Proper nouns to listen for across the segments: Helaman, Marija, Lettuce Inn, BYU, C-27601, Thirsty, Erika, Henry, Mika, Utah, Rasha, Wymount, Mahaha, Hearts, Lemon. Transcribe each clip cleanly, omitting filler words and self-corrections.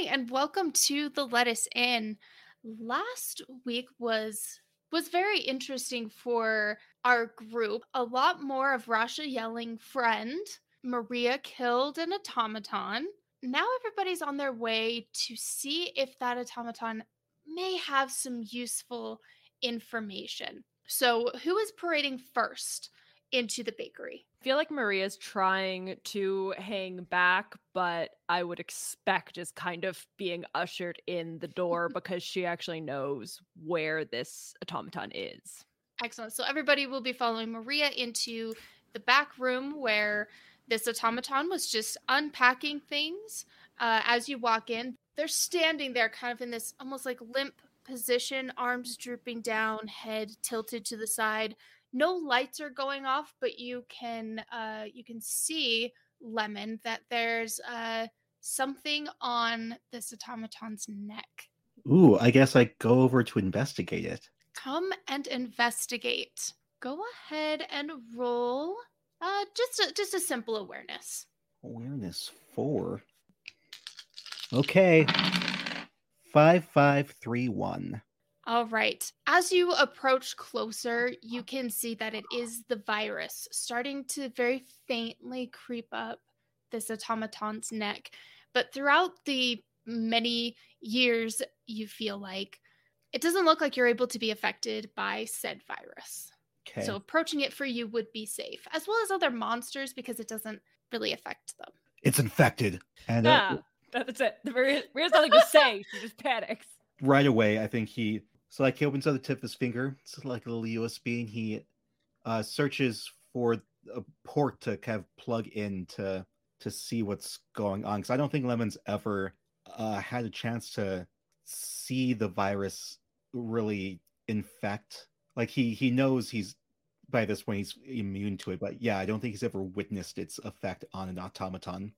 Hey, and welcome to the Lettuce Inn. Last week was very interesting for our group. A lot more of Rasha yelling friend. Marija killed an automaton. Now everybody's on their way to see if that automaton may have some useful information. So who is parading first into the bakery? I feel like Maria's trying to hang back, but I would expect is kind of being ushered in the door because she actually knows where this automaton is. Excellent. So everybody will be following Marija into the back room where this automaton was just unpacking things. As you walk in, they're standing there kind of in this almost like limp position, arms drooping down, head tilted to the side. No lights are going off, but you can see, Lemon, that there's something on this automaton's neck. Ooh, I guess I go over to investigate it. Come and investigate. Go ahead and roll just a simple awareness. Awareness 4. Okay. 5531. All right. As you approach closer, you can see that it is the virus starting to very faintly creep up this automaton's neck. But throughout the many years, you feel like it doesn't look like you're able to be affected by said virus. Okay. So approaching it for you would be safe, as well as other monsters, because it doesn't really affect them. It's infected. And yeah, that's it. The virus has nothing to say. She just panics. Right away, I think he opens up the tip of his finger. It's like a little USB, and he searches for a port to kind of plug in to see what's going on. Because I don't think Lemon's ever had a chance to see the virus really infect. Like he knows he's by this point he's immune to it, but yeah, I don't think he's ever witnessed its effect on an automaton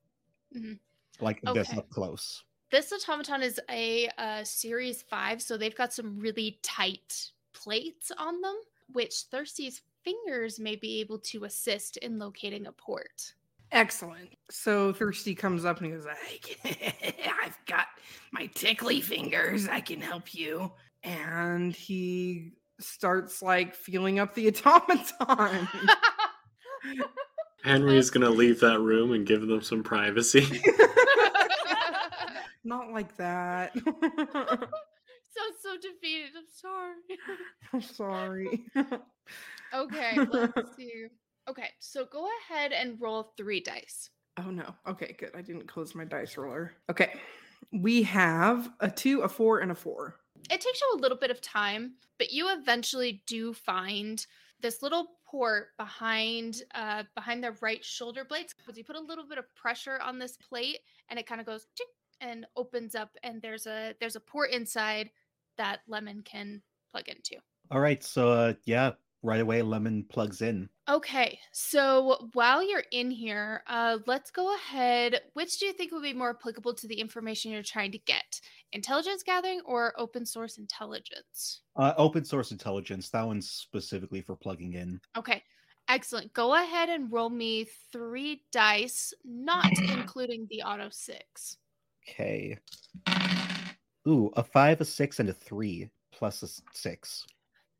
this up close. This automaton is a Series 5, so they've got some really tight plates on them, which Thirsty's fingers may be able to assist in locating a port. Excellent. So Thirsty comes up and he goes, I've got my tickly fingers. I can help you. And he starts, feeling up the automaton. Henry is going to leave that room and give them some privacy. Not like that. Sounds so defeated. I'm sorry. Okay, let's see. Okay, so go ahead and roll 3 dice. Oh, no. Okay, good. I didn't close my dice roller. Okay, we have a 2, a 4, and a 4. It takes you a little bit of time, but you eventually do find this little port behind their right shoulder blades. Because you put a little bit of pressure on this plate, and it kind of goes... Tick, and opens up, and there's a port inside that Lemon can plug into. All right, so right away Lemon plugs in. Okay, so while you're in here, let's go ahead. Which do you think would be more applicable to the information you're trying to get? Intelligence gathering or open source intelligence? Open source intelligence. That one's specifically for plugging in. Okay, excellent. Go ahead and roll me 3 dice, not including the auto 6. Okay. Ooh, a 5, a 6, and a 3 plus a 6.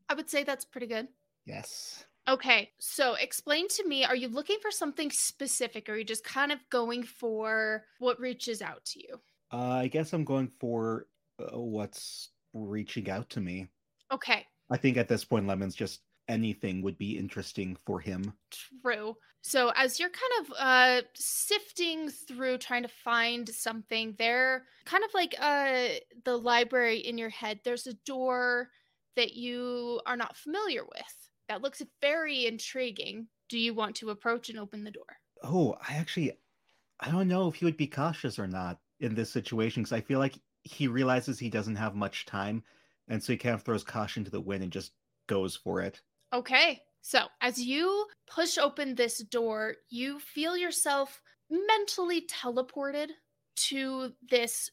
I would say that's pretty good. Yes. Okay, so explain to me, are you looking for something specific, or are you just kind of going for what reaches out to you? I guess I'm going for what's reaching out to me. Okay. I think at this point, Lemon's just anything would be interesting for him. True. So as you're kind of sifting through trying to find something, there kind of like the library in your head, there's a door that you are not familiar with that looks very intriguing. Do you want to approach and open the door? Oh, I don't know if he would be cautious or not in this situation, because I feel like he realizes he doesn't have much time, and so he kind of throws caution to the wind and just goes for it. Okay, so as you push open this door, you feel yourself mentally teleported to this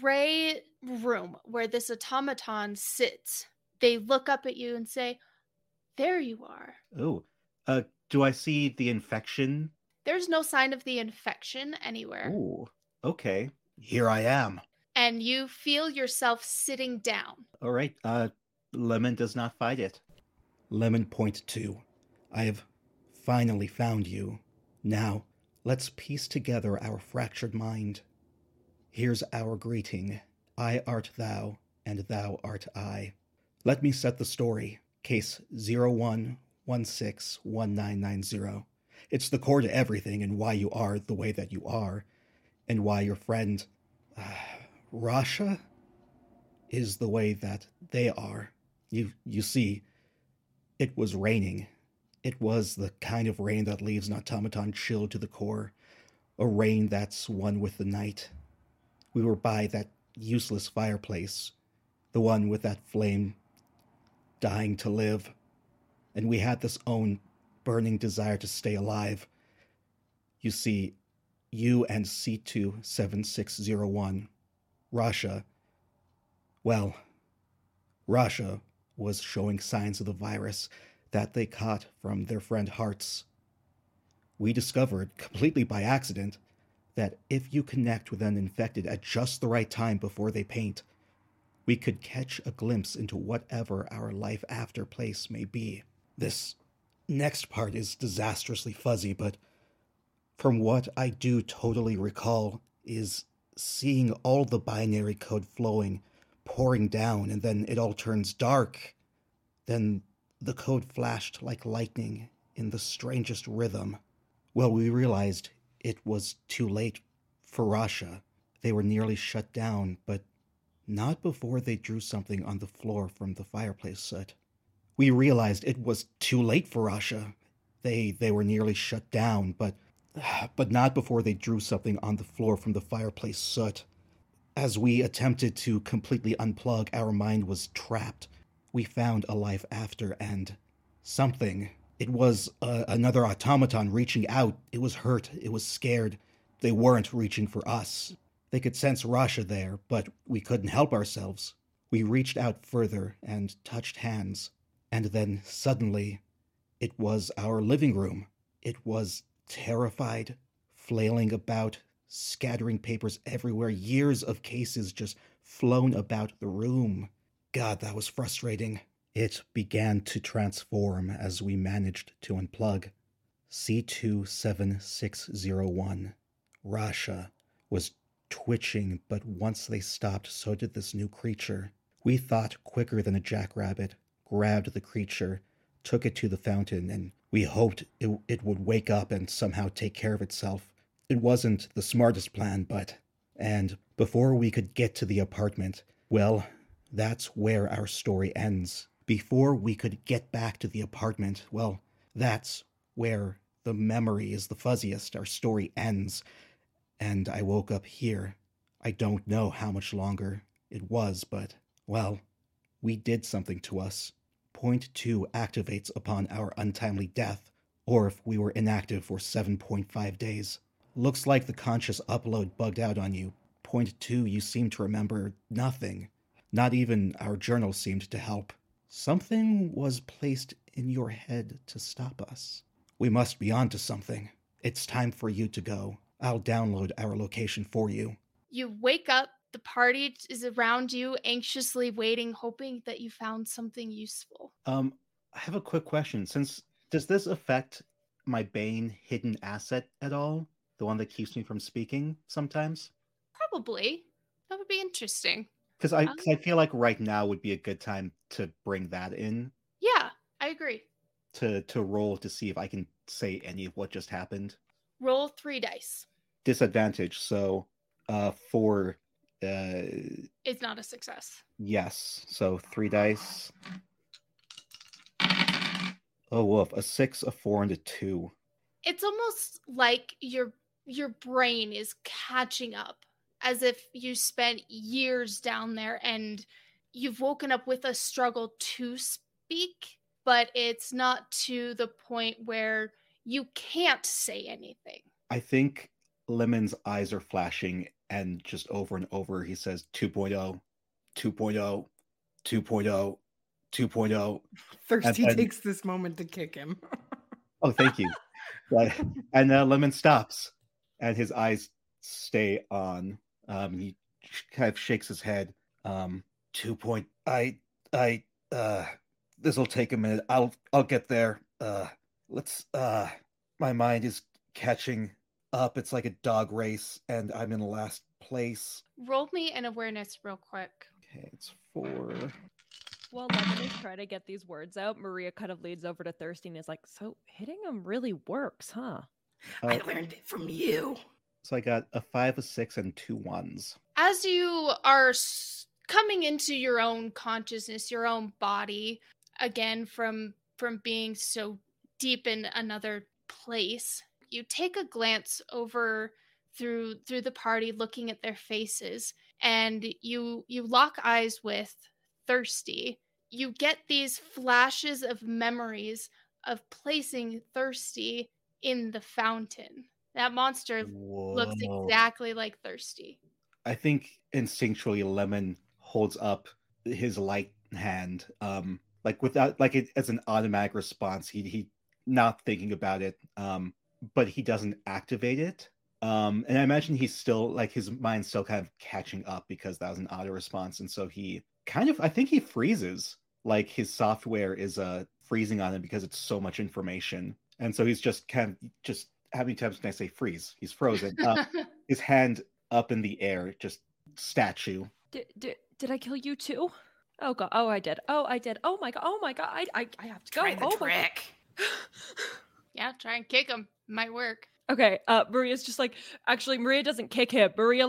gray room where this automaton sits. They look up at you and say, "There you are." Oh, do I see the infection? There's no sign of the infection anywhere. Oh, okay. Here I am. and you feel yourself sitting down. All right. Lemon does not fight it. Lemon point 2. I have finally found you. Now, let's piece together our fractured mind. Here's our greeting. I art thou, and thou art I. Let me set the story. Case 01161990. It's the core to everything and why you are the way that you are, and why your friend, Rasha, is the way that they are. You see, it was raining. It was the kind of rain that leaves an automaton chilled to the core, a rain that's one with the night. We were by that useless fireplace, the one with that flame dying to live, and we had this own burning desire to stay alive. You see, you and C-27601, Rasha, well, Rasha was showing signs of the virus that they caught from their friend Hearts. We discovered, completely by accident, that if you connect with an infected at just the right time before they paint, we could catch a glimpse into whatever our life after place may be. This next part is disastrously fuzzy, but from what I do totally recall is seeing all the binary code flowing, pouring down, and then it all turns dark. Then the code flashed like lightning in the strangest rhythm. Well, we realized it was too late for Rasha. They were nearly shut down, but not before they drew something on the floor from the fireplace soot. We realized it was too late for Rasha. They were nearly shut down, but not before they drew something on the floor from the fireplace soot. As we attempted to completely unplug, our mind was trapped. We found a life after and something. It was another automaton reaching out. It was hurt. It was scared. They weren't reaching for us. They could sense Rasha there, but we couldn't help ourselves. We reached out further and touched hands. And then suddenly, it was our living room. It was terrified, flailing about, scattering papers everywhere, years of cases just flown about the room. God, that was frustrating. It began to transform as we managed to unplug. C-27601, Rasha, was twitching, but once they stopped, so did this new creature. We thought quicker than a jackrabbit, grabbed the creature, took it to the fountain, and we hoped it would wake up and somehow take care of itself. It wasn't the smartest plan, but... And before we could get to the apartment, well, that's where our story ends. Before we could get back to the apartment, well, that's where the memory is the fuzziest. Our story ends. And I woke up here. I don't know how much longer it was, but, well, we did something to us. Point 2 activates upon our untimely death, or if we were inactive for 7.5 days. Looks like the conscious upload bugged out on you. Point 2, you seem to remember nothing. Not even our journal seemed to help. Something was placed in your head to stop us. We must be onto something. It's time for you to go. I'll download our location for you. You wake up. The party is around you, anxiously waiting, hoping that you found something useful. I have a quick question. Does this affect my Bane hidden asset at all? The one that keeps me from speaking sometimes? Probably. That would be interesting. Because I feel like right now would be a good time to bring that in. Yeah, I agree. To roll to see if I can say any of what just happened. Roll 3 dice. Disadvantage, so 4. It's not a success. Yes, so 3 dice. Oh, woof. A 6, a 4, and a 2. It's almost like your brain is catching up, as if you spent years down there and you've woken up with a struggle to speak, but it's not to the point where you can't say anything. I think Lemon's eyes are flashing, and just over and over he says 2.0, 2.0, 2.0, 2.0. Thirsty takes this moment to kick him. Oh, thank you. And Lemon stops, and his eyes stay on. He kind of shakes his head. 2 point. I this'll take a minute. I'll get there. Let's my mind is catching up. It's like a dog race and I'm in last place. Roll me an awareness real quick. Okay, it's 4. While Lemon is trying to get these words out, Marija kind of leads over to Thirsty and is like, so hitting them really works, huh? I learned it from you. So I got a 5, a 6, and 2 1s. As you are coming into your own consciousness, your own body, again from being so deep in another place, you take a glance over through the party, looking at their faces, and you lock eyes with Thirsty. You get these flashes of memories of placing Thirsty in the fountain. That monster looks exactly like Thirsty. I think instinctually Lemon holds up his light hand, without as an automatic response. He not thinking about it, but he doesn't activate it. And I imagine he's still his mind's still kind of catching up because that was an auto response, and so he I think he freezes. Like his software is freezing on him because it's so much information, and so he's just kind of just. How many times can I say freeze? He's frozen. His hand up in the air, just statue. Did I kill you too? Oh god! Oh I did! Oh my god! I have to go! Try the trick. Yeah, try and kick him. Might work. Okay, Maria's just actually, Marija doesn't kick him. Marija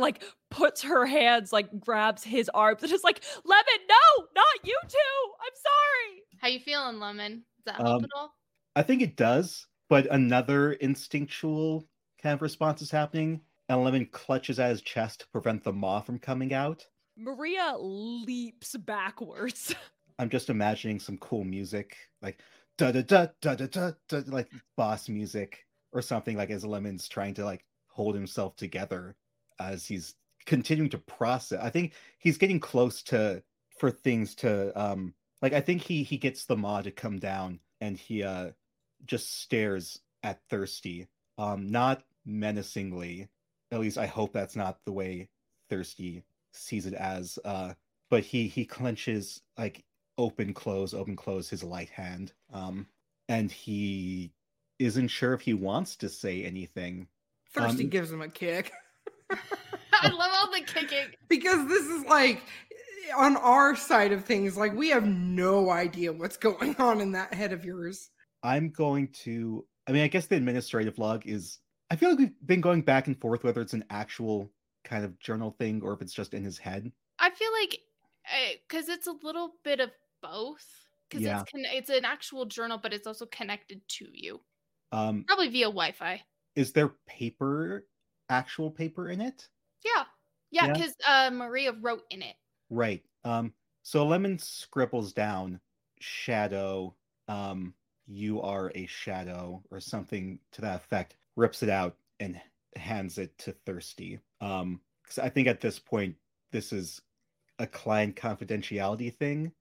puts her hands, grabs his arms, and is like, Lemon, no, not you two. I'm sorry. How you feeling, Lemon? Does that help at all? I think it does. But another instinctual kind of response is happening, and Lemon clutches at his chest to prevent the maw from coming out. Marija leaps backwards. I'm just imagining some cool music, like boss music or something, as Lemon's trying to hold himself together as he's continuing to process. I think he's getting close for things to I think he gets the maw to come down, and he just stares at Thirsty, not menacingly. At least I hope that's not the way Thirsty sees it as. But he clenches open close his light hand, and he isn't sure if he wants to say anything. Thirsty gives him a kick. I love all the kicking because this is on our side of things. We have no idea what's going on in that head of yours. I guess the administrative log is, I feel we've been going back and forth, whether it's an actual kind of journal thing or if it's just in his head. I feel because it's a little bit of both, because it's an actual journal, but it's also connected to you. Probably via Wi-Fi. Is there actual paper in it? Yeah, because Marija wrote in it. Right. So Lemon scribbles down shadow, you are a shadow or something to that effect, rips it out and hands it to Thirsty. Because I think at this point, this is a client confidentiality thing.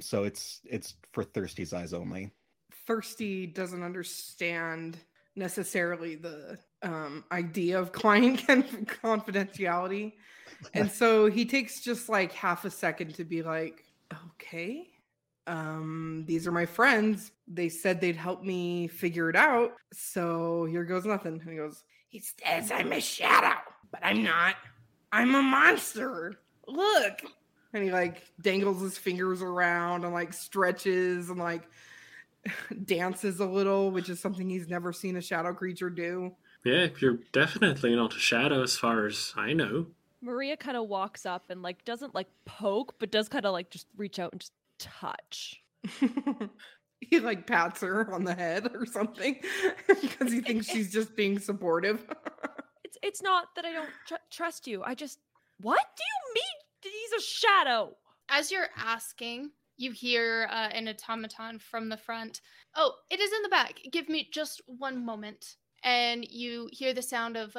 So it's for Thirsty's eyes only. Thirsty doesn't understand necessarily the idea of client confidentiality. And so he takes just half a second to be okay. These are my friends. They said they'd help me figure it out. So here goes nothing. And he goes, he says I'm a shadow, but I'm not. I'm a monster. Look. And he dangles his fingers around and stretches and dances a little, which is something he's never seen a shadow creature do. Yeah, you're definitely not a shadow as far as I know. Marija kind of walks up and doesn't poke, but does kind of just reach out and just touch. He pats her on the head or something because he thinks she's just being supportive. It's not that I don't trust you. I just, what do you mean he's a shadow? As you're asking, you hear an automaton from the front. Oh, it is in the back. Give me just one moment. And you hear the sound of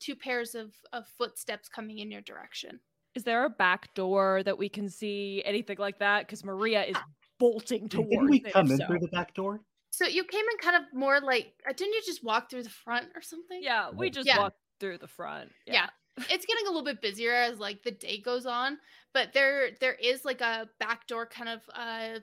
two pairs of footsteps coming in your direction. Is there a back door that we can see? Anything like that? Because Marija is bolting towards it. Didn't we come in through the back door? So you came in kind of more didn't you just walk through the front or something? Yeah, we just walked through the front. Yeah. it's getting a little bit busier as like the day goes on, but there is like a backdoor kind of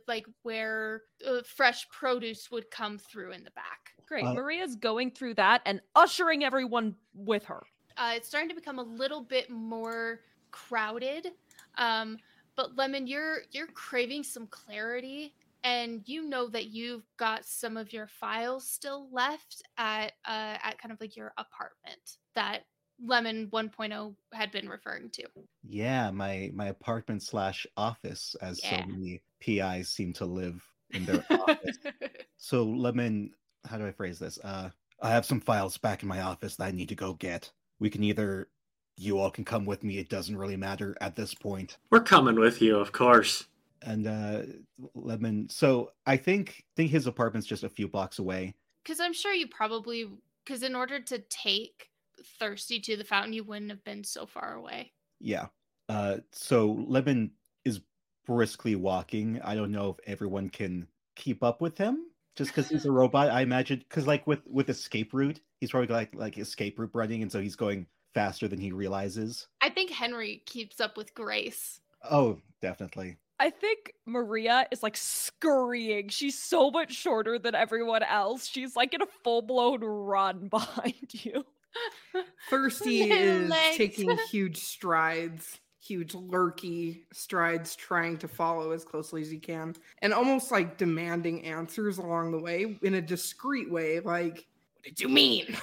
like where fresh produce would come through in the back. Great. Maria's going through that and ushering everyone with her. It's starting to become a little bit more crowded. But Lemon, you're craving some clarity, and you know that you've got some of your files still left at kind of like your apartment that Lemon 1.0 had been referring to. Yeah, my apartment / office, as so many PIs seem to live in their office. So Lemon, how do I phrase this? I have some files back in my office that I need to go get. We can either. You all can come with me. It doesn't really matter at this point. We're coming with you, of course. And Lemon, so I think his apartment's just a few blocks away. Because I'm sure you probably, because in order to take Thirsty to the fountain, you wouldn't have been so far away. Yeah. So Lemon is briskly walking. I don't know if everyone can keep up with him, just because he's a robot. I imagine, because like with escape route, he's probably like escape route running, and so he's going faster than he realizes. I think Henry keeps up with Grace. Oh, definitely. I think Marija is like scurrying. She's so much shorter than everyone else. She's like in a full-blown run behind you. Thirsty is taking huge strides, huge lurky strides, trying to follow as closely as he can, and almost like demanding answers along the way in a discreet way, like, what did you mean?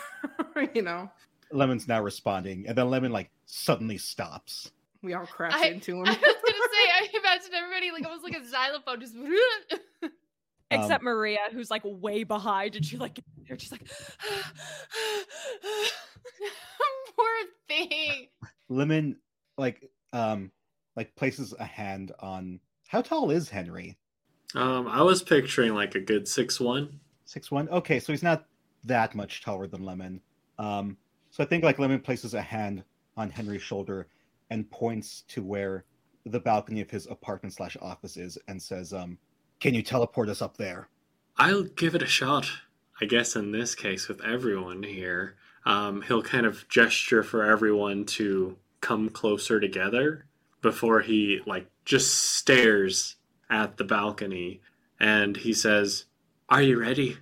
You know? Lemon's now responding, and then Lemon like suddenly stops. We all crash into him. I was gonna say, I imagine everybody like almost like a xylophone, just except Marija, who's like way behind, and she like gets there, she's like, poor thing. Lemon like places a hand on. How tall is Henry? I was picturing like a good 6'1". 6'1". Okay, so he's not that much taller than Lemon. So I think like Lemon places a hand on Henry's shoulder and points to where the balcony of his apartment / office is and says, can you teleport us up there? I'll give it a shot. I guess in this case with everyone here, he'll kind of gesture for everyone to come closer together before he like just stares at the balcony and he says, are you ready?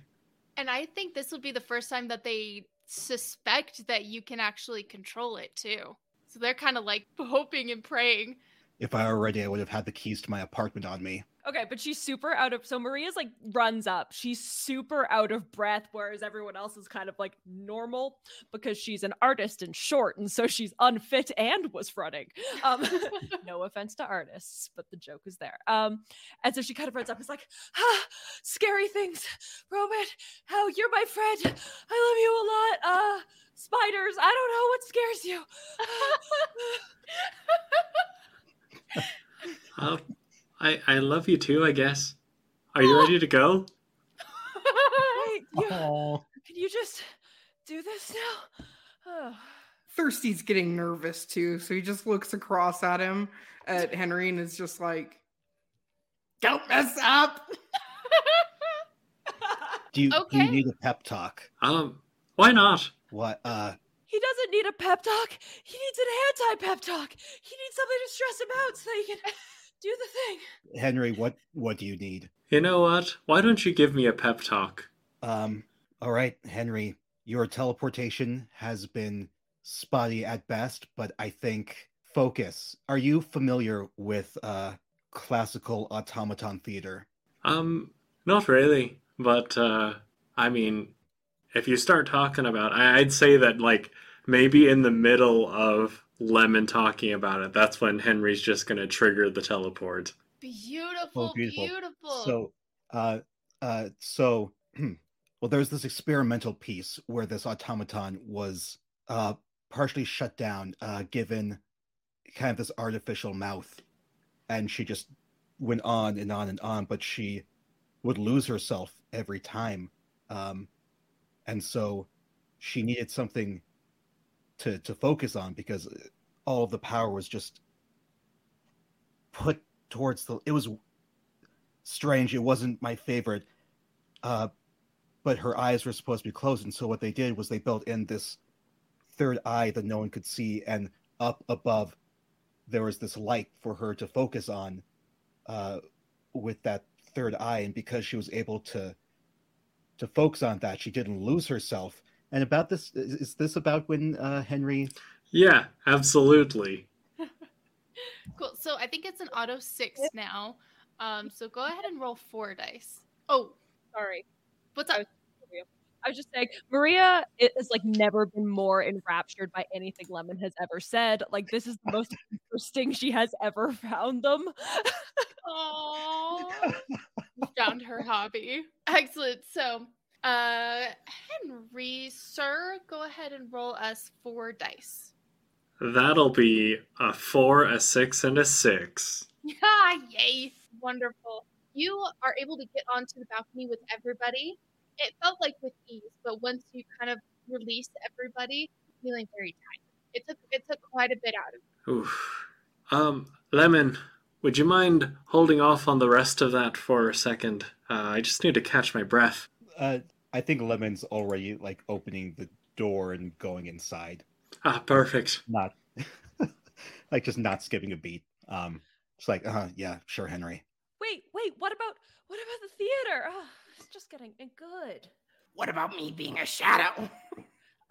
And I think this will be the first time that they suspect that you can actually control it too. So they're kind of like hoping and praying. If I were ready, I would have had the keys to my apartment on me. Okay, but she's super out of... So Maria's like runs up. She's super out of breath, whereas everyone else is kind of like normal because she's an artist and short, and so she's unfit and was fronting. No offense to artists, but the joke is there. And so she kind of runs up and is like, ah, scary things. Robert, how you're my friend. I love you a lot. Spiders, I don't know what scares you. I love you too, I guess. Are you ready to go? Can you just do this now? Oh. Thirsty's getting nervous too, so he just looks across at him, at Henry, and is just like, don't mess up! Do you need a pep talk? Why not? What, He doesn't need a pep talk. He needs an anti-pep talk. He needs something to stress him out so he can... do the thing. Henry, what do you need? You know what? Why don't you give me a pep talk? All right, Henry, your teleportation has been spotty at best, but I think focus. Are you familiar with classical automaton theater? Not really, but I mean, if you start talking about, I'd say that like maybe in the middle of Lemon talking about it, that's when Henry's just going to trigger the teleport. Beautiful. So well, there's this experimental piece where this automaton was partially shut down, given kind of this artificial mouth, and she just went on and on and on, but she would lose herself every time, and so she needed something to focus on, because all of the power was just put towards the... It was strange. It wasn't my favorite, but her eyes were supposed to be closed, and so what they did was they built in this third eye that no one could see, and up above, there was this light for her to focus on with that third eye. And because she was able to focus on that, she didn't lose herself. And about this, is this about when Henry? Yeah, absolutely. Cool. So I think it's an auto 6 now. So go ahead and roll 4 dice. Oh, sorry. What's up? I was just saying, Marija has like never been more enraptured by anything Lemon has ever said. Like, this is the most interesting she has ever found them. Aww. Found her hobby. Excellent. So, Henry, sir, go ahead and roll us 4 dice. That'll be a 4, a 6, and a 6. Yeah, yay. Wonderful. You are able to get onto the balcony with everybody. It felt like with ease, but once you kind of released everybody, feeling very tight. It took quite a bit out of me. Oof. Lemon, would you mind holding off on the rest of that for a second? I just need to catch my breath. I think Lemon's already like opening the door and going inside. Ah, perfect. Not like just not skipping a beat. It's like, yeah, sure, Henry. Wait, what about the theater? Oh. Just getting good. What about me being a shadow?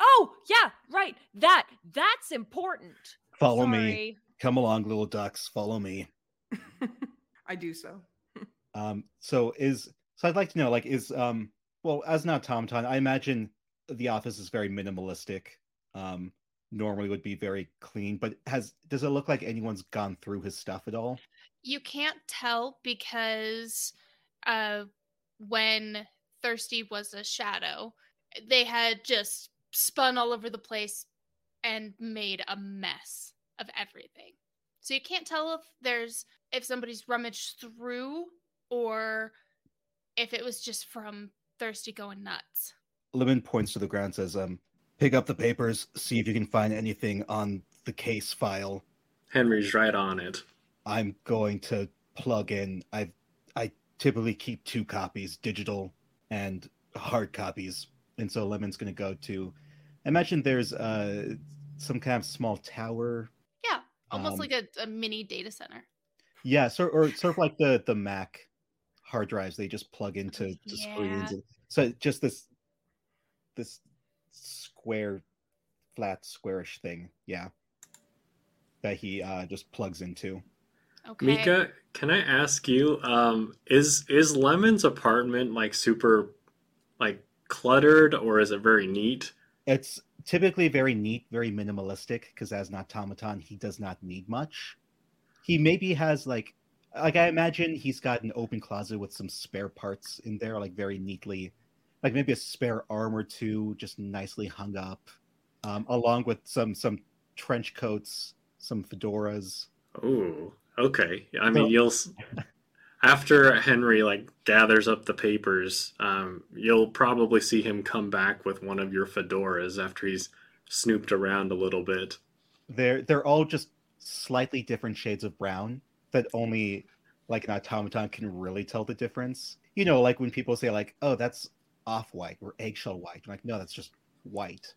Oh, yeah, right. That's important. Follow me. Come along, little ducks. Follow me. I do so. So I'd like to know, like, as an automaton, I imagine the office is very minimalistic. Normally would be very clean, but does it look like anyone's gone through his stuff at all? You can't tell because when Thirsty was a shadow, they had just spun all over the place and made a mess of everything. So you can't tell if somebody's rummaged through or if it was just from Thirsty going nuts. Lemon points to the ground and says, pick up the papers, see if you can find anything on the case file. Henry's right on it. I'm going to plug in. I typically keep 2 copies, digital and hard copies. And so Lemon's going to go to, I imagine there's some kind of small tower. Yeah, almost like a mini data center. Yeah, sort of like the Mac hard drives. They just plug into screens. So just this square, flat, squarish thing. Yeah, that he just plugs into. Okay. Mika, can I ask you, is Lemon's apartment like super like cluttered, or is it very neat? It's typically very neat, very minimalistic, because as an automaton, he does not need much. He maybe has like I imagine he's got an open closet with some spare parts in there, like very neatly, like maybe a spare arm or two just nicely hung up, along with some trench coats, some fedoras. Ooh. Okay, I mean, you'll after Henry like gathers up the papers, you'll probably see him come back with one of your fedoras after he's snooped around a little bit. They're all just slightly different shades of brown that only like an automaton can really tell the difference. You know, like when people say like, "Oh, that's off-white or eggshell white," I'm like, "No, that's just white."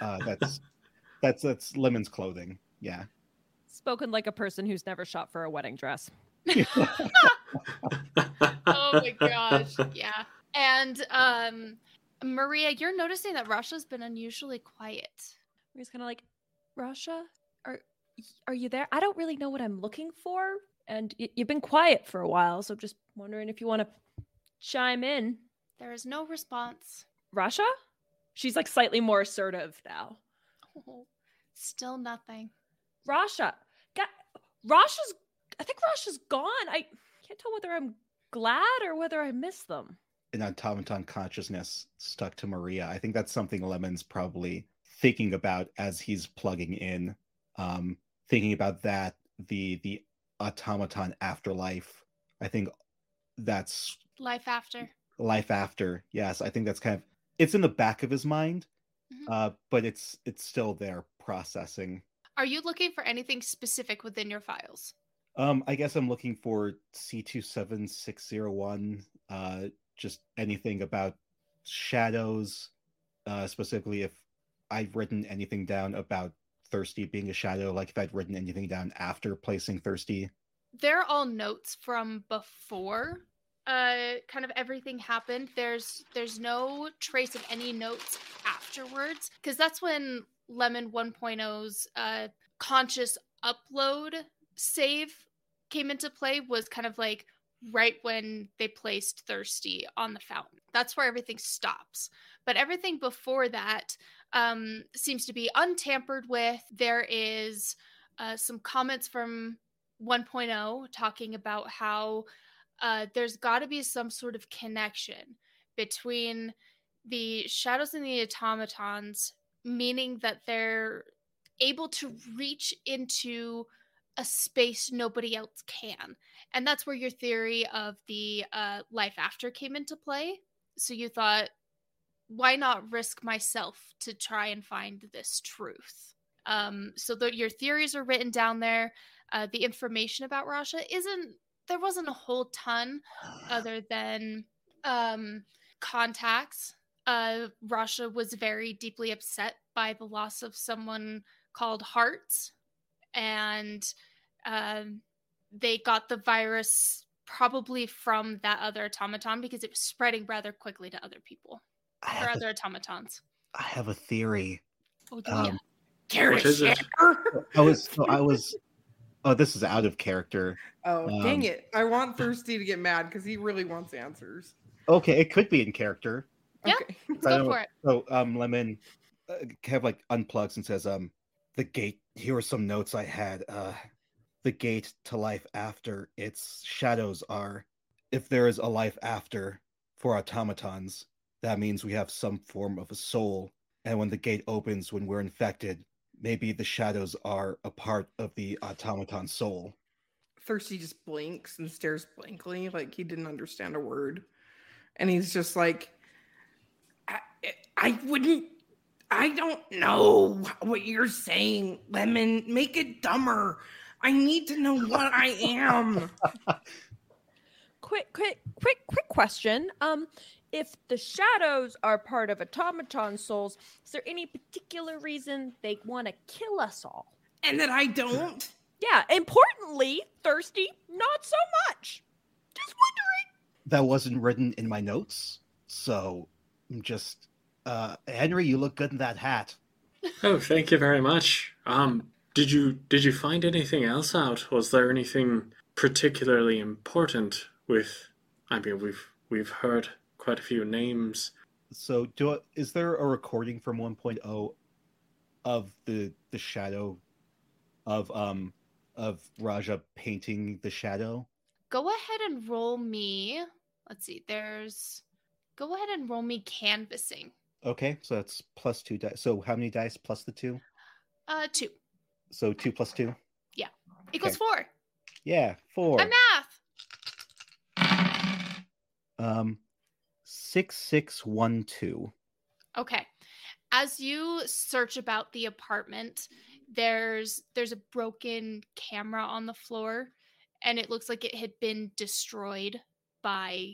That's Lemon's clothing. Yeah. Spoken like a person who's never shot for a wedding dress. Oh my gosh, yeah. And Marija, you're noticing that Rasha's been unusually quiet. Maria's kind of like, Rasha, are you there? I don't really know what I'm looking for, and you've been quiet for a while, so just wondering if you want to chime in. There is no response. Rasha? She's like slightly more assertive now. Oh, still nothing. Rasha. I think Rasha's gone. I can't tell whether I'm glad or whether I miss them. An automaton consciousness stuck to Marija. I think that's something Lemon's probably thinking about as he's plugging in. Thinking about that, the automaton afterlife. I think that's... Life after. Life after, yes. I think that's kind of... It's in the back of his mind, mm-hmm. But it's still there processing. Are you looking for anything specific within your files? I guess I'm looking for C-27601, just anything about shadows, specifically if I've written anything down about Thirsty being a shadow, like if I'd written anything down after placing Thirsty. They're all notes from before kind of everything happened. There's no trace of any notes afterwards, because that's when Lemon 1.0's conscious upload save came into play, was kind of like right when they placed Thirsty on the fountain. That's where everything stops. But everything before that seems to be untampered with. There is some comments from 1.0 talking about how there's got to be some sort of connection between the shadows and the automatons, meaning that they're able to reach into a space nobody else can. And that's where your theory of the life after came into play. So you thought, why not risk myself to try and find this truth? So your theories are written down there. The information about Rasha wasn't a whole ton other than contacts. Rasha was very deeply upset by the loss of someone called Hearts. And they got the virus probably from that other automaton because it was spreading rather quickly to other people or other automatons. I have a theory. Oh, yeah. Oh, this is out of character. Oh, dang it. I want Thirsty to get mad because he really wants answers. Okay, it could be in character. Yeah, okay. Go for it. So Lemon kind of like unplugs and says, the gate, here are some notes I had. The gate to life after, its shadows are, if there is a life after for automatons, that means we have some form of a soul. And when the gate opens, when we're infected, maybe the shadows are a part of the automaton soul. Thirsty just blinks and stares blankly, like he didn't understand a word. And he's just like, I don't know what you're saying, Lemon. Make it dumber. I need to know what I am. Quick question. If the shadows are part of automaton souls, is there any particular reason they want to kill us all? And that I don't? Yeah. Importantly, Thirsty, not so much. Just wondering. That wasn't written in my notes, so I'm just... Henry, you look good in that hat. Oh, thank you very much. Did you find anything else out? Was there anything particularly important with... I mean, we've heard quite a few names. So, is there a recording from 1.0 of the shadow of Raja painting the shadow? Go ahead and roll me. Let's see. Go ahead and roll me canvassing. Okay, so that's plus 2 dice. So how many dice plus the 2? 2. So 2 plus 2? Yeah. Equals 4. Yeah, 4. I'm math! 6612. Okay. As you search about the apartment, there's a broken camera on the floor, and it looks like it had been destroyed by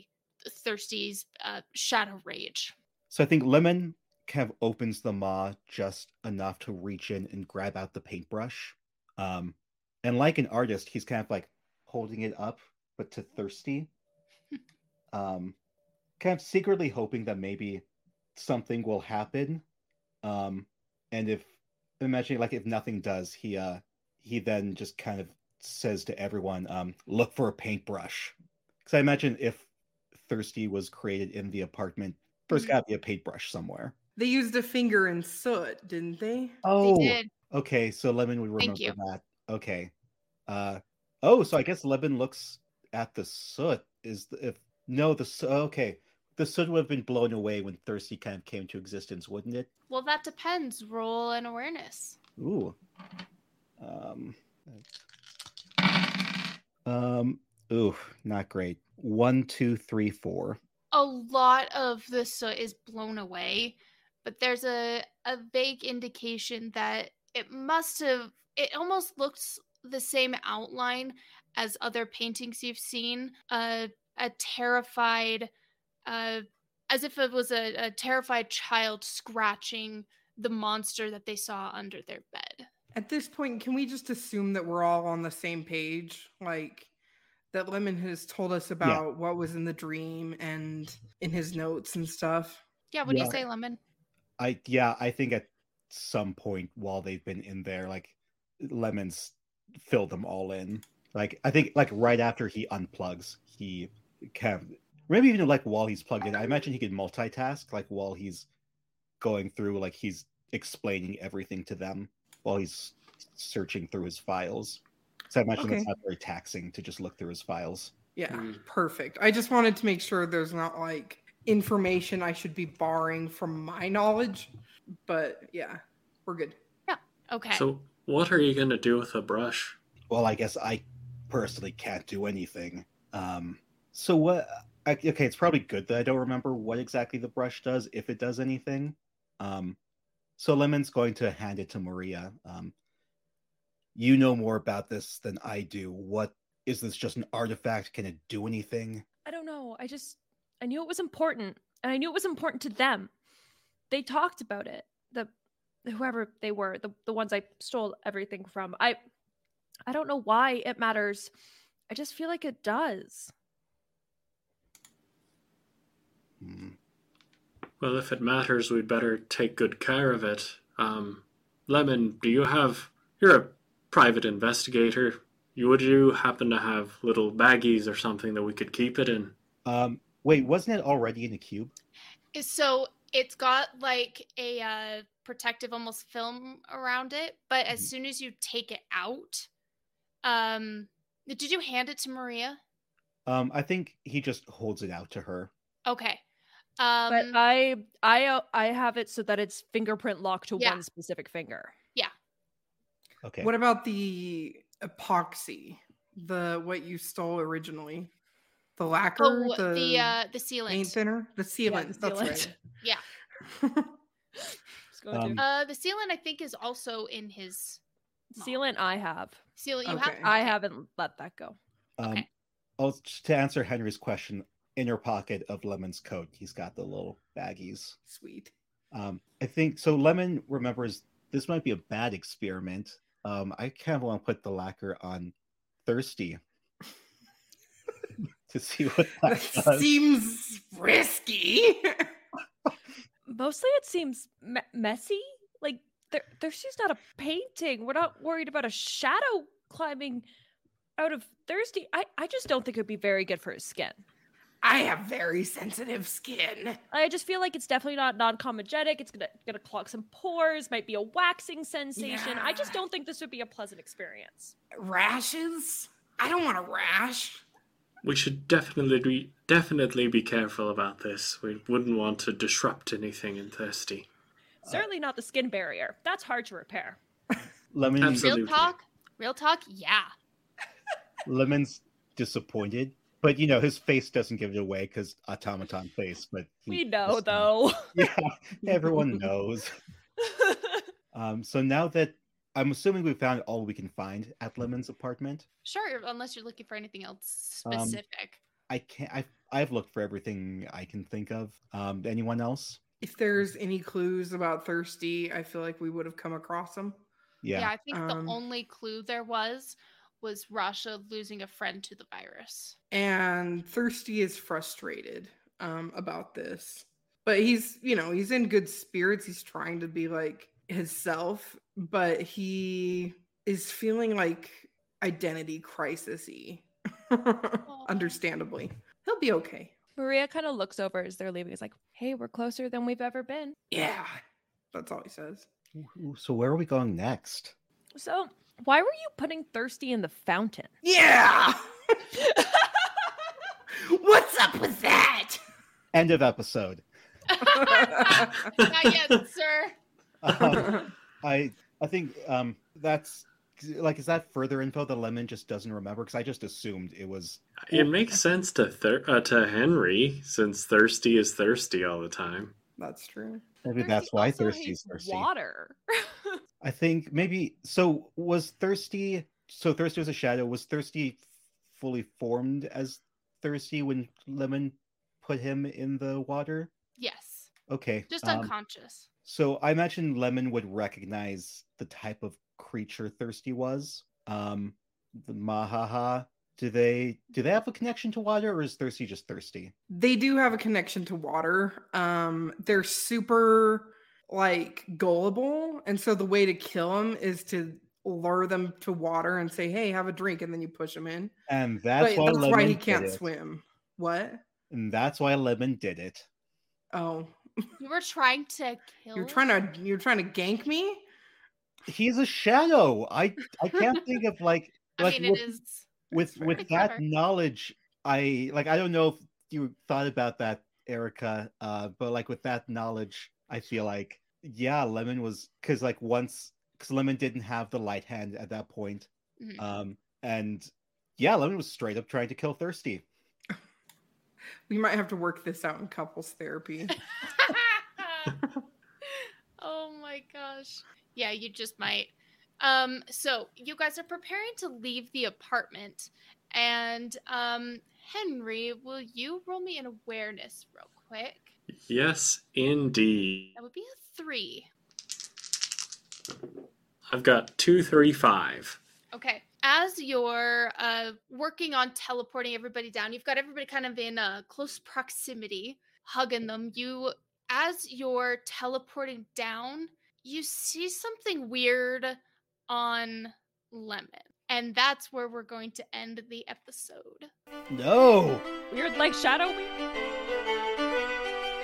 Thirsty's shadow rage. So I think Lemon kind of opens the maw just enough to reach in and grab out the paintbrush. And like an artist, he's kind of like holding it up, but to Thirsty. Kind of secretly hoping that maybe something will happen. And if imagining like if nothing does, he then just kind of says to everyone, look for a paintbrush. Because I imagine if Thirsty was created in the apartment, there's got to be a paintbrush somewhere. They used a finger in soot, didn't they? Oh, they did. Okay. So Lemon would remember that. Okay. So I guess Lemon looks at the soot. The soot would have been blown away when Thirsty kind of came to existence, wouldn't it? Well, that depends. Roll and awareness. Ooh. Ooh, not great. 1, 2, 3, 4. A lot of the soot is blown away, but there's a vague indication that it almost looks the same outline as other paintings you've seen. A terrified, as if it was a terrified child scratching the monster that they saw under their bed. At this point, can we just assume that we're all on the same page? Like, that Lemon has told us about what was in the dream and in his notes and stuff. Yeah, what do you say, Lemon? I think at some point while they've been in there, like, Lemon's filled them all in. Like, I think, like, right after he unplugs, he can... Maybe even, like, while he's plugged in, I imagine he could multitask, like, while he's going through, like, he's explaining everything to them while he's searching through his files. So I imagine that's not very taxing to just look through his files. Yeah, perfect. I just wanted to make sure there's not, like, information I should be borrowing from my knowledge. But, yeah, we're good. Yeah, okay. So what are you going to do with a brush? Well, I guess I personally can't do anything. So what... Okay, it's probably good that I don't remember what exactly the brush does, if it does anything. So Lemon's going to hand it to Marija. You know more about this than I do. What is this? Just an artifact? Can it do anything? I don't know. I knew it was important, and I knew it was important to them. They talked about it. Whoever they were, the ones I stole everything from. I don't know why it matters. I just feel like it does. Well, if it matters, we'd better take good care of it. Lemon, you're a private investigator. Would you happen to have little baggies or something that we could keep it in? Wait, wasn't it already in a cube? So it's got like a protective almost film around it, but as soon as you take it out, did you hand it to Marija? I think he just holds it out to her. Okay. But I have it so that it's fingerprint locked to one specific finger. Yeah. Okay. What about the epoxy? What you stole originally? The lacquer? Oh, the sealant. Paint thinner? The sealant. Yeah, the sealant. That's right. Yeah. The sealant, I think, is also in his... Sealant I have. Sealant you have? I haven't let that go. Okay. To answer Henry's question... Inner pocket of Lemon's coat, he's got the little baggies. Sweet. I think so. Lemon remembers this might be a bad experiment. I kind of want to put the lacquer on Thirsty to see what that does. Seems risky. Mostly, it seems messy. Like Thirsty's not a painting. We're not worried about a shadow climbing out of Thirsty. I just don't think it would be very good for his skin. I have very sensitive skin. I just feel like it's definitely not non-comedogenic. It's gonna clog some pores, might be a waxing sensation. Yeah. I just don't think this would be a pleasant experience. Rashes? I don't want a rash. We should definitely be careful about this. We wouldn't want to disrupt anything in Thirsty. Certainly not the skin barrier. That's hard to repair. Lemon's Real talk, yeah. Lemon's disappointed. But, you know, his face doesn't give it away because automaton face. But we know, though. Yeah, everyone knows. So now that I'm assuming we've found all we can find at Lemon's apartment. Sure, unless you're looking for anything else specific. I've looked for everything I can think of. Anyone else? If there's any clues about Thirsty, I feel like we would have come across them. Yeah, I think the only clue there was Rasha losing a friend to the virus. And Thirsty is frustrated about this. But he's in good spirits. He's trying to be like himself, but he is feeling like identity crisis-y. Understandably. He'll be okay. Marija kind of looks over as they're leaving. He's like, hey, we're closer than we've ever been. Yeah. That's all he says. So where are we going next? So... why were you putting Thirsty in the fountain? Yeah! What's up with that? End of episode. Not yet, sir. I think that's... like, is that further info that Lemon just doesn't remember? Because I just assumed it was... It makes sense to Henry, since Thirsty is thirsty all the time. That's true. Maybe Thirsty, that's why Thirsty's thirsty. Water. I think maybe so. So Thirsty was a shadow. Was Thirsty fully formed as Thirsty when Lemon put him in the water? Yes. Okay. Just unconscious. So I imagine Lemon would recognize the type of creature Thirsty was. The Mahaha. Do they have a connection to water, or is Thirsty just thirsty? They do have a connection to water. They're super gullible, and so the way to kill them is to lure them to water and say, "Hey, have a drink," and then you push them in. And that's why he can't swim. What? And that's why Lemon did it. Oh, you were trying to kill. You're trying to gank me. He's a shadow. I can't think of With that knowledge, I don't know if you thought about that, Erika, but with that knowledge, I feel Lemon was because Lemon didn't have the light hand at that point, mm-hmm. Lemon was straight up trying to kill Thirsty. We might have to work this out in couples therapy. Oh my gosh! Yeah, you just might. So you guys are preparing to leave the apartment, and Henry, will you roll me an awareness real quick? Yes, indeed. That would be a 3. I've got 2, 3, 5. Okay. As you're working on teleporting everybody down, you've got everybody kind of in close proximity, hugging them. As you're teleporting down, you see something weird on Lemon. And that's where we're going to end the episode. No! Weird like shadow weird?